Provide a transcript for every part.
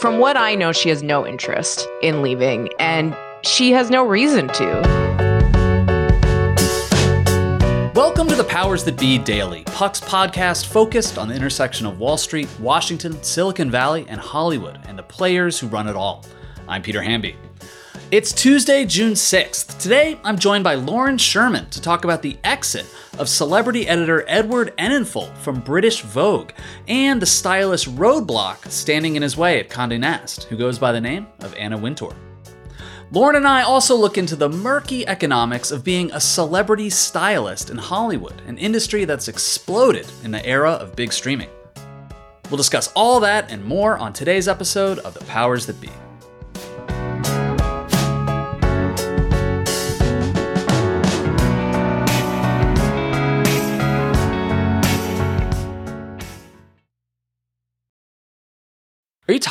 From what I know, she has no interest in leaving, and she has no reason to. Welcome to the Powers That Be Daily, Puck's podcast focused on the intersection of Wall Street, Washington, Silicon Valley, and Hollywood, and the players who run it all. I'm Peter Hamby. It's Tuesday, June 6th. Today, I'm joined by Lauren Sherman to talk about the exit of celebrity editor Edward Enninful from British Vogue and the stylist roadblock standing in his way at Condé Nast, who goes by the name of Anna Wintour. Lauren and I also look into the murky economics of being a celebrity stylist in Hollywood, an industry that's exploded in the era of big streaming. We'll discuss all that and more on today's episode of The Powers That Be. Are you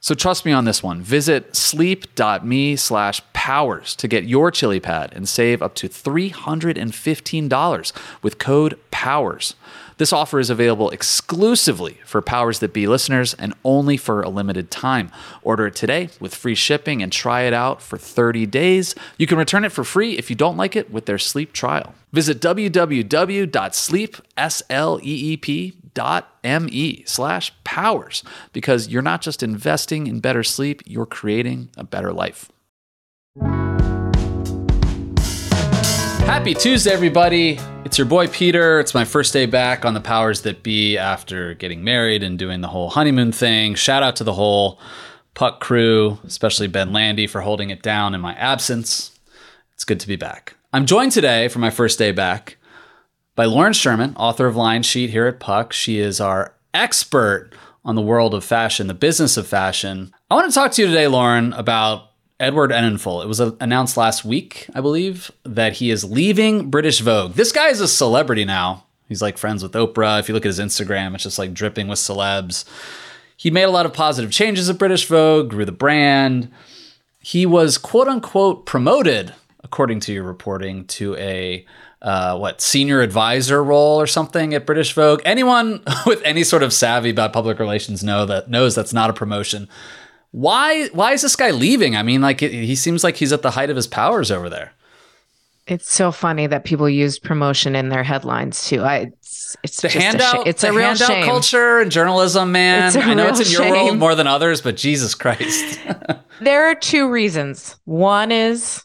So trust me on this one. Visit sleep.me/powers to get your Chili Pad and save up to $315 with code POWERS. This offer is available exclusively for Powers That Be listeners and only for a limited time. Order it today with free shipping and try it out for 30 days. You can return it for free if you don't like it with their sleep trial. Visit www.sleep.me/powers because you're not just investing in better sleep, you're creating a better life. Happy Tuesday, everybody. It's your boy, Peter. It's my first day back on The Powers That Be after getting married and doing the whole honeymoon thing. Shout out to the whole Puck crew, especially Ben Landy, for holding it down in my absence. It's good to be back. I'm joined today for my first day back by Lauren Sherman, author of Line Sheet here at Puck. She is our expert on the world of fashion, the business of fashion. I want to talk to you today, Lauren, about Edward Enninful. It was announced last week, I believe, that he is leaving British Vogue. This guy is a celebrity now. He's like friends with Oprah. If you look at his Instagram, it's just like dripping with celebs. He made a lot of positive changes at British Vogue, grew the brand. He was quote unquote promoted, according to your reporting, to a senior advisor role or something at British Vogue. Anyone with any sort of savvy about public relations knows that's not a promotion. Why is this guy leaving? I mean, like, he seems like he's at the height of his powers over there. It's so funny that people use promotion in their headlines too. It's the just handout, it's a real shame. Culture and journalism, man. I know it's in your world more than others, but Jesus Christ. There are two reasons. One is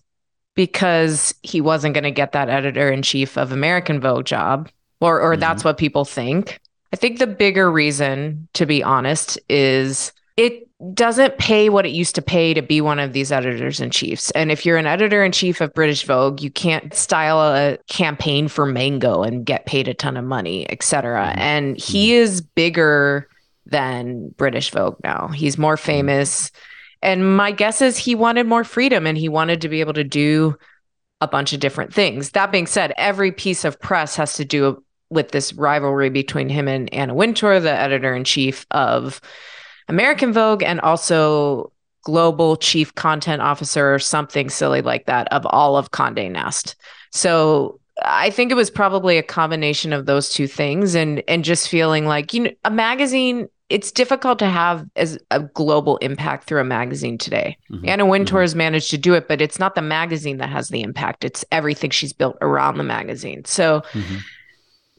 because he wasn't going to get that editor-in-chief of American Vogue job, or that's what people think. I think the bigger reason, to be honest, is it doesn't pay what it used to pay to be one of these editors-in-chiefs. And if you're an editor-in-chief of British Vogue, you can't style a campaign for Mango and get paid a ton of money, etc. And he is bigger than British Vogue now. He's more famous. And my guess is he wanted more freedom and he wanted to be able to do a bunch of different things. That being said, every piece of press has to do with this rivalry between him and Anna Wintour, the editor-in-chief of American Vogue, and also global chief content officer or something silly like that of all of Condé Nast. So I think it was probably a combination of those two things, and just feeling like, you know, a magazine, it's difficult to have as a global impact through a magazine today. Mm-hmm. Anna Wintour has managed to do it, but it's not the magazine that has the impact. It's everything she's built around the magazine. So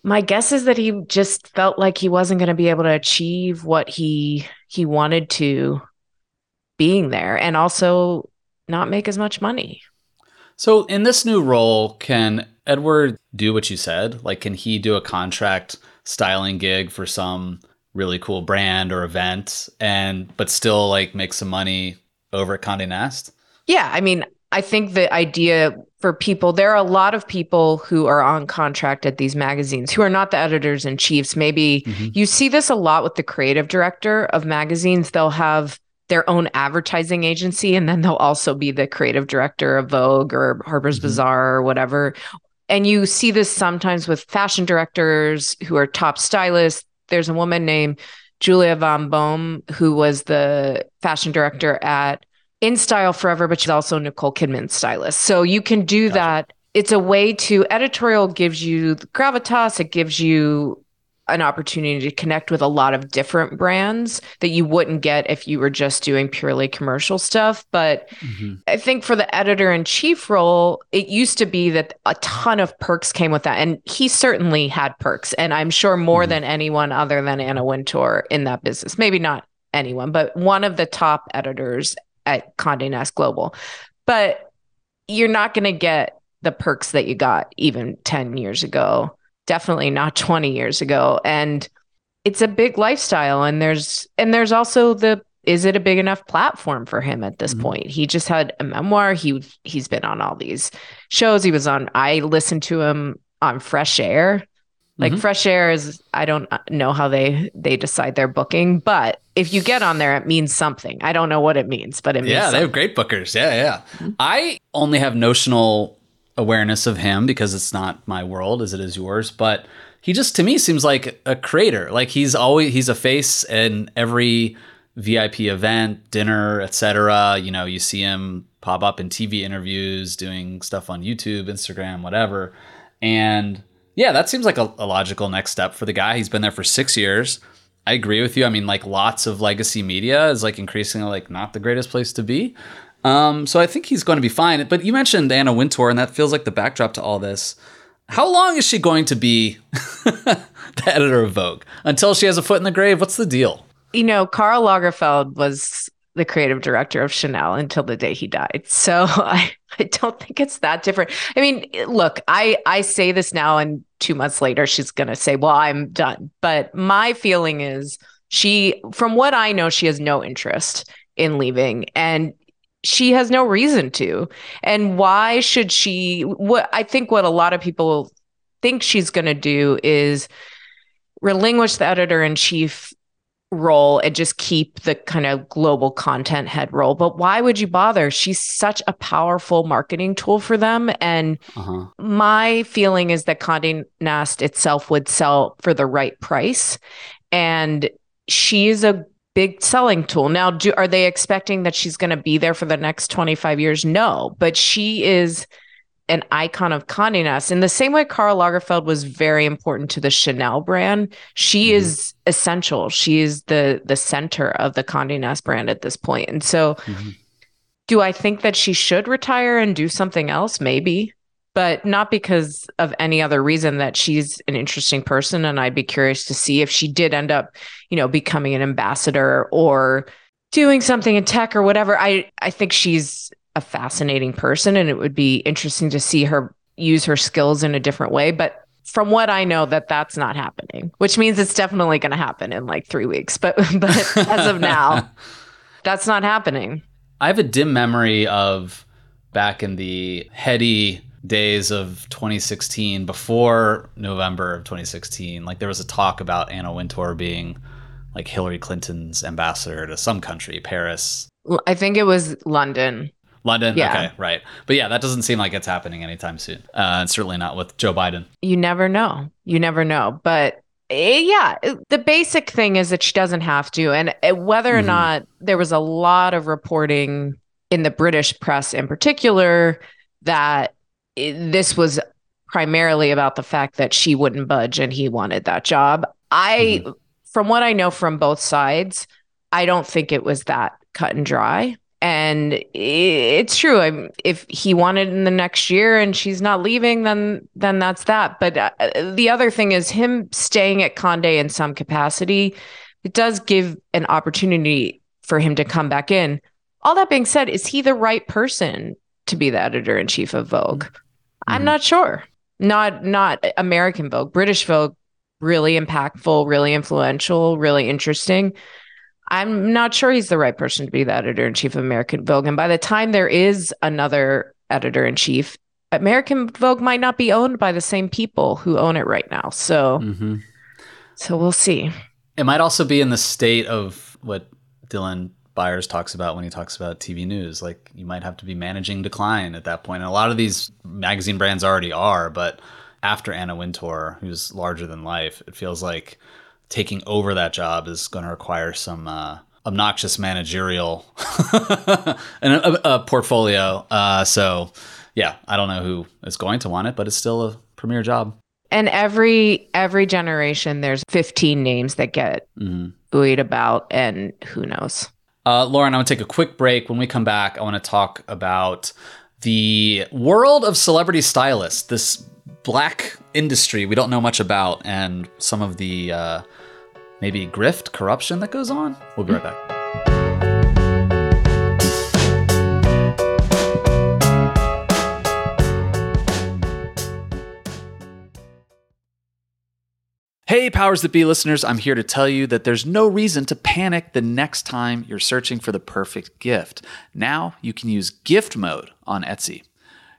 my guess is that he just felt like he wasn't going to be able to achieve what he wanted to being there, and also not make as much money. So in this new role, can Edward do what you said? Like, can he do a contract styling gig for some really cool brand or event but still like make some money over at Condé Nast? Yeah. I mean, I think the idea for people, there are a lot of people who are on contract at these magazines who are not the editors in chiefs. Maybe you see this a lot with the creative director of magazines. They'll have their own advertising agency, and then they'll also be the creative director of Vogue or Harper's Bazaar or whatever. And you see this sometimes with fashion directors who are top stylists. There's a woman named Julia Van Bohm who was the fashion director at In Style forever, but she's also Nicole Kidman's stylist. So you can do that. It's a way to, editorial gives you the gravitas. It gives you an opportunity to connect with a lot of different brands that you wouldn't get if you were just doing purely commercial stuff. But I think for the editor-in-chief role, it used to be that a ton of perks came with that. And he certainly had perks. And I'm sure more than anyone other than Anna Wintour in that business. Maybe not anyone, but one of the top editors at Condé Nast Global. But you're not going to get the perks that you got even 10 years ago. Definitely not 20 years ago. And it's a big lifestyle. And there's also the, is it a big enough platform for him at this point? He just had a memoir. He's been on all these shows. He was on, I listened to him on Fresh Air. Like Fresh Air is, I don't know how they decide their booking, but if you get on there, it means something. I don't know what it means, but it means something. Yeah, they have great bookers. Yeah. I only have notional awareness of him because it's not my world as it is yours, but he just to me seems like a creator. Like he's a face in every VIP event, dinner, etc. You know, you see him pop up in TV interviews, doing stuff on YouTube, Instagram, whatever. And yeah, that seems like a logical next step for the guy. He's been there for 6 years. I agree with you. I mean, like, lots of legacy media is like increasingly like not the greatest place to be. So I think he's going to be fine. But you mentioned Anna Wintour, and that feels like the backdrop to all this. How long is she going to be the editor of Vogue? Until she has a foot in the grave? What's the deal? You know, Karl Lagerfeld was the creative director of Chanel until the day he died. So I don't think it's that different. I mean, look, I say this now, and 2 months later, she's going to say, well, I'm done. But my feeling is she, from what I know, she has no interest in leaving. And she has no reason to. And why should she? I think what a lot of people think she's going to do is relinquish the editor-in-chief role and just keep the kind of global content head role. But why would you bother? She's such a powerful marketing tool for them. And my feeling is that Condé Nast itself would sell for the right price. And she is a big selling tool. Now, are they expecting that she's going to be there for the next 25 years? No, but she is an icon of Condé Nast. In the same way Karl Lagerfeld was very important to the Chanel brand, she is essential. She is the center of the Condé Nast brand at this point. And so do I think that she should retire and do something else? Maybe, but not because of any other reason that she's an interesting person. And I'd be curious to see if she did end up, you know, becoming an ambassador or doing something in tech or whatever. I think she's a fascinating person, and it would be interesting to see her use her skills in a different way. But from what I know, that's not happening, which means it's definitely going to happen in like 3 weeks. But as of now, that's not happening. I have a dim memory of back in the heady days of 2016, before November of 2016, like there was a talk about Anna Wintour being like Hillary Clinton's ambassador to some country, Paris. I think it was London. London? Yeah. Okay, right. But yeah, that doesn't seem like it's happening anytime soon. And certainly not with Joe Biden. You never know. You never know. But yeah, the basic thing is that she doesn't have to. And whether or not, there was a lot of reporting in the British press in particular that this was primarily about the fact that she wouldn't budge and he wanted that job. I, from what I know from both sides, I don't think it was that cut and dry. And it's true. If he wanted in the next year and she's not leaving, then that's that. But the other thing is him staying at Condé in some capacity. It does give an opportunity for him to come back in. All that being said, is he the right person to be the editor-in-chief of Vogue? I'm not sure. Not American Vogue. British Vogue, really impactful, really influential, really interesting. I'm not sure he's the right person to be the editor-in-chief of American Vogue. And by the time there is another editor-in-chief, American Vogue might not be owned by the same people who own it right now. So, so we'll see. It might also be in the state of what Dylan Byers talks about when he talks about TV news. Like, you might have to be managing decline at that point. And a lot of these magazine brands already are, but after Anna Wintour, who's larger than life, it feels like taking over that job is going to require some obnoxious managerial and a portfolio. So yeah, I don't know who is going to want it, but it's still a premier job. And every generation, there's 15 names that get buoyed about, and who knows. Lauren, I'm going to take a quick break. When we come back, I want to talk about the world of celebrity stylists, this black industry we don't know much about, and some of the maybe grift, corruption that goes on. We'll be right back. Hey, Powers That Be listeners, I'm here to tell you that there's no reason to panic the next time you're searching for the perfect gift. Now you can use Gift Mode on Etsy.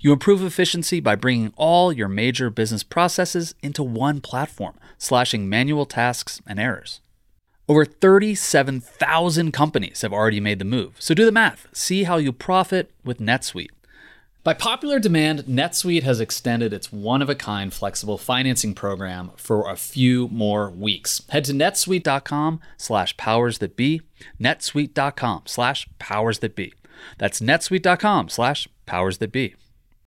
You improve efficiency by bringing all your major business processes into one platform, slashing manual tasks and errors. Over 37,000 companies have already made the move, so do the math. See how you profit with NetSuite. By popular demand, NetSuite has extended its one-of-a-kind flexible financing program for a few more weeks. Head to netsuite.com/powers that be, netsuite.com/powers that be. That's netsuite.com/powers that be.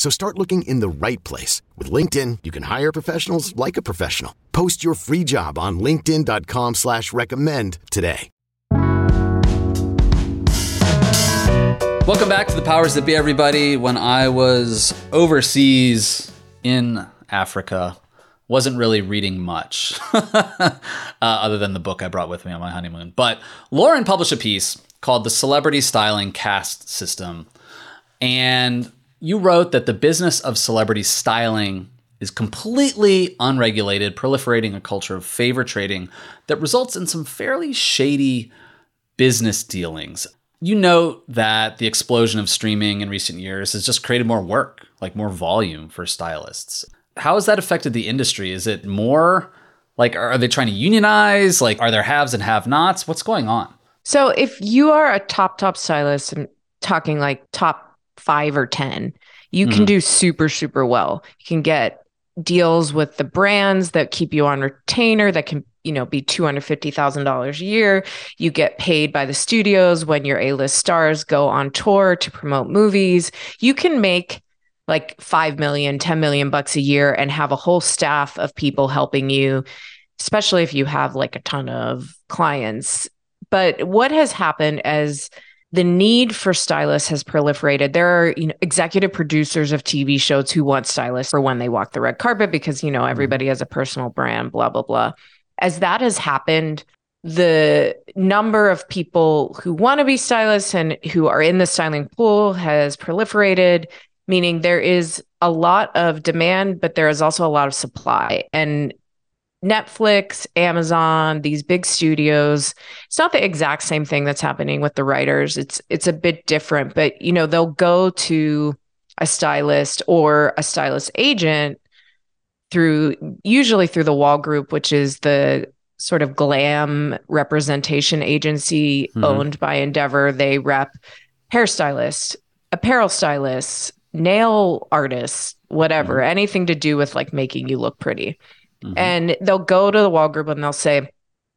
So start looking in the right place. With LinkedIn, you can hire professionals like a professional. Post your free job on linkedin.com/recommend today. Welcome back to the Powers That Be, everybody. When I was overseas in Africa, wasn't really reading much other than the book I brought with me on my honeymoon. But Lauren published a piece called The Celebrity Styling Caste System. And you wrote that the business of celebrity styling is completely unregulated, proliferating a culture of favor trading that results in some fairly shady business dealings. You note that the explosion of streaming in recent years has just created more work, like more volume for stylists. How has that affected the industry? Is it more like, are they trying to unionize? Like, are there haves and have-nots? What's going on? So if you are a top stylist, I'm talking like top 5 or 10, you can do super well. You can get deals with the brands that keep you on retainer that can, you know, be $250,000 a year. You get paid by the studios when your A-list stars go on tour to promote movies. You can make like $5 million, $10 million a year and have a whole staff of people helping you, especially if you have like a ton of clients. But what has happened as the need for stylists has proliferated. There are, you know, executive producers of TV shows who want stylists for when they walk the red carpet because, you know, everybody has a personal brand, blah, blah, blah. As that has happened, the number of people who want to be stylists and who are in the styling pool has proliferated, meaning there is a lot of demand, but there is also a lot of supply. And Netflix, Amazon, these big studios, it's not the exact same thing that's happening with the writers. It's a bit different, but you know, they'll go to a stylist or a stylist agent usually through the Wall Group, which is the sort of glam representation agency owned by Endeavor. They rep hairstylists, apparel stylists, nail artists, whatever, anything to do with like making you look pretty. And they'll go to the Wall Group and they'll say,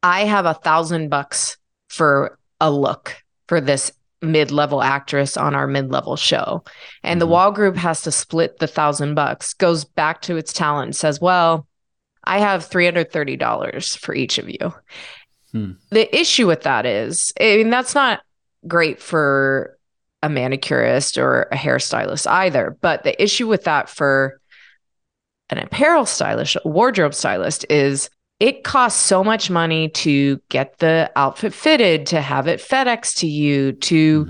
I have $1,000 for a look for this mid-level actress on our mid-level show. And the Wall Group has to split the $1,000, goes back to its talent and says, well, I have $330 for each of you. The issue with that is, I mean, that's not great for a manicurist or a hairstylist either. But the issue with that for an apparel stylist, a wardrobe stylist, is it costs so much money to get the outfit fitted, to have it FedEx to you, to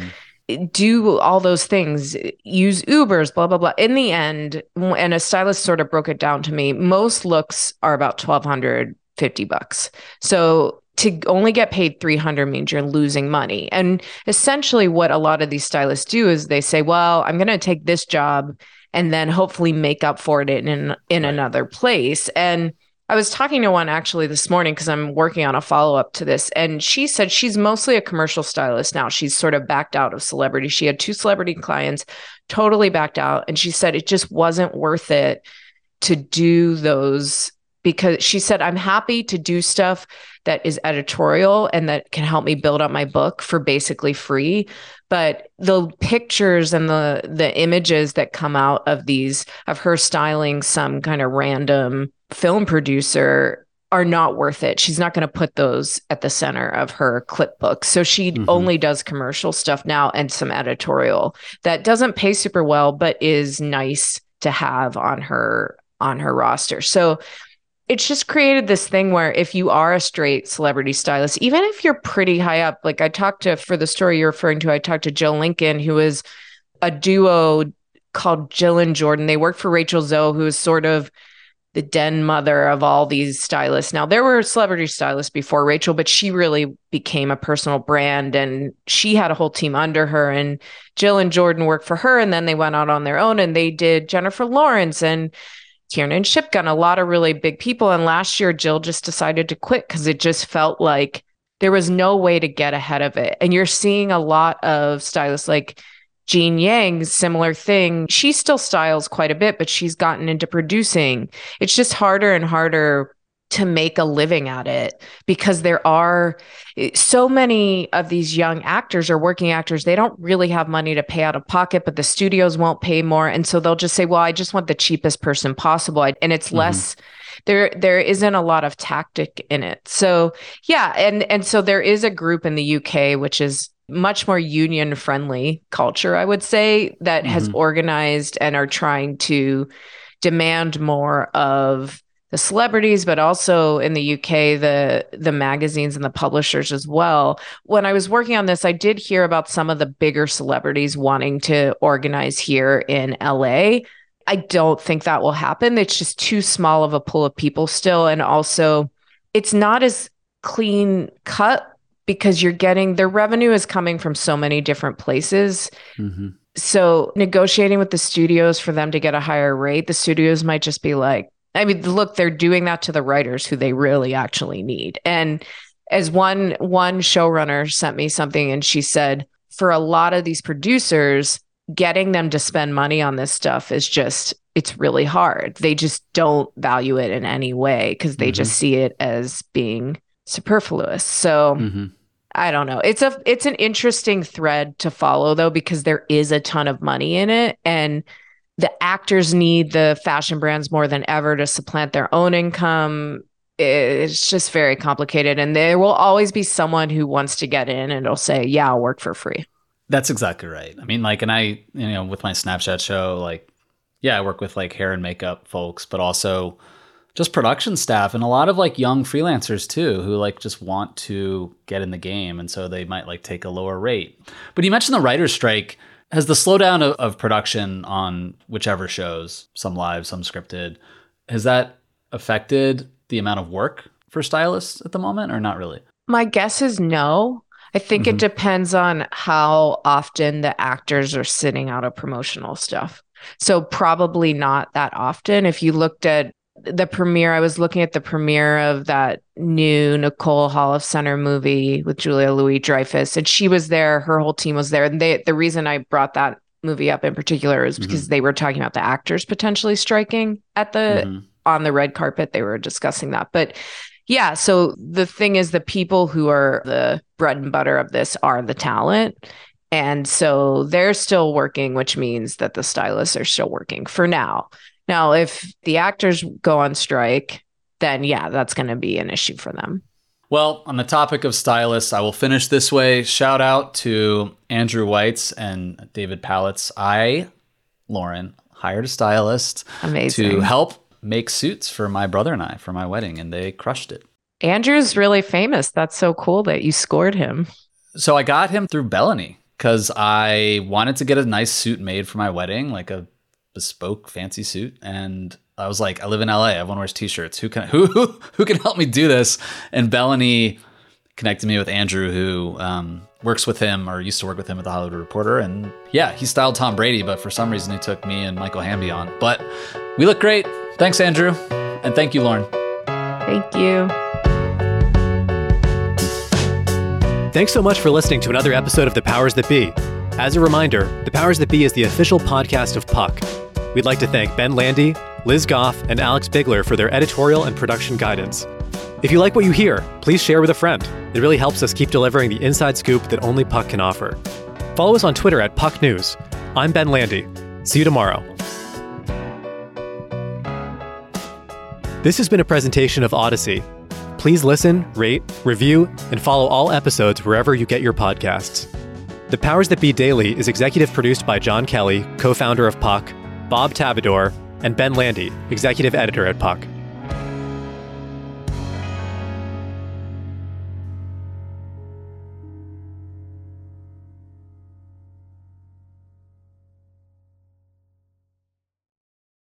do all those things, use Ubers, blah, blah, blah. In the end, and a stylist sort of broke it down to me, most looks are about $1,250. So to only get paid $300 means you're losing money. And essentially what a lot of these stylists do is they say, well, I'm going to take this job and then hopefully make up for it in another place. And I was talking to one actually this morning because I'm working on a follow-up to this. And she said she's mostly a commercial stylist now. She's sort of backed out of celebrity. She had 2 celebrity clients, totally backed out. And she said it just wasn't worth it to do those, because she said, I'm happy to do stuff that is editorial and that can help me build up my book for basically free. But the pictures and the images that come out of these, of her styling some kind of random film producer, are not worth it. She's not going to put those at the center of her clip book. So she only does commercial stuff now and some editorial that doesn't pay super well, but is nice to have on her roster. So it's just created this thing where if you are a straight celebrity stylist, even if you're pretty high up, like for the story you're referring to, I talked to Jill Lincoln, who is a duo called Jill and Jordan. They work for Rachel Zoe, who is sort of the den mother of all these stylists. Now, there were celebrity stylists before Rachel, but she really became a personal brand and she had a whole team under her, and Jill and Jordan worked for her. And then they went out on their own and they did Jennifer Lawrence and Kieran Shipka and a lot of really big people. And last year, Jill just decided to quit because it just felt like there was no way to get ahead of it. And you're seeing a lot of stylists like Jean Yang, similar thing. She still styles quite a bit, but she's gotten into producing. It's just harder and harder to make a living at it, because there are so many of these young actors or working actors, they don't really have money to pay out of pocket, but the studios won't pay more. And so they'll just say, well, I just want the cheapest person possible. And it's less, there isn't a lot of tactic in it. So yeah. And so there is a group in the UK, which is much more union friendly culture, I would say, that has organized and are trying to demand more of the celebrities, but also in the UK, the magazines and the publishers as well. When I was working on this, I did hear about some of the bigger celebrities wanting to organize here in LA. I don't think that will happen. It's just too small of a pool of people still. And also, it's not as clean cut because you're getting, their revenue is coming from so many different places. So negotiating with the studios for them to get a higher rate, the studios might just be like, I mean, look, they're doing that to the writers who they really actually need. And as one showrunner sent me something, and she said, for a lot of these producers, getting them to spend money on this stuff is just, it's really hard. They just don't value it in any way because they just see it as being superfluous. So I don't know. It's an interesting thread to follow, though, because there is a ton of money in it. And the actors need the fashion brands more than ever to supplant their own income. It's just very complicated. And there will always be someone who wants to get in and will say, yeah, I'll work for free. That's exactly right. I mean, like, and I, you know, with my Snapchat show, like, yeah, I work with like hair and makeup folks, but also just production staff and a lot of like young freelancers too, who like just want to get in the game. And so they might like take a lower rate. But you mentioned the writer's strike. Has the slowdown of production on whichever shows, some live, some scripted, has that affected the amount of work for stylists at the moment or not really? My guess is no. I think it depends on how often the actors are sitting out of promotional stuff. So probably not that often. If you looked at the premiere, I was looking at the premiere of that new Nicole Holofcener movie with Julia Louis-Dreyfus, and she was there, her whole team was there. And the reason I brought that movie up in particular is because they were talking about the actors potentially striking at the on the red carpet. They were discussing that. But yeah, so the thing is, the people who are the bread and butter of this are the talent. And so they're still working, which means that the stylists are still working for now. Now, if the actors go on strike, then yeah, that's going to be an issue for them. Well, on the topic of stylists, I will finish this way. Shout out to Andrew Weitz and David Pallets. I, Lauren, hired a stylist to help make suits for my brother and I for my wedding, and they crushed it. Andrew's really famous. That's so cool that you scored him. So I got him through Bellany because I wanted to get a nice suit made for my wedding, like a bespoke fancy suit, and I was like, I live in LA, everyone wears t-shirts, who can help me do this? And Bellany connected me with Andrew, who works with him or used to work with him at the Hollywood Reporter, and yeah, he styled Tom Brady, but for some reason he took me and Michael Hamby on, but we look great. Thanks, Andrew, and thank you, Lauren. Thank you. Thanks so much for listening to another episode of The Powers That Be. As a reminder, The Powers That Be is the official podcast of Puck. We'd like to thank Ben Landy, Liz Goff, and Alex Bigler for their editorial and production guidance. If you like what you hear, please share with a friend. It really helps us keep delivering the inside scoop that only Puck can offer. Follow us on Twitter at Puck News. I'm Ben Landy. See you tomorrow. This has been a presentation of Odyssey. Please listen, rate, review, and follow all episodes wherever you get your podcasts. The Powers That Be Daily is executive produced by John Kelly, co-founder of Puck, Bob Tabador, and Ben Landy, executive editor at Puck.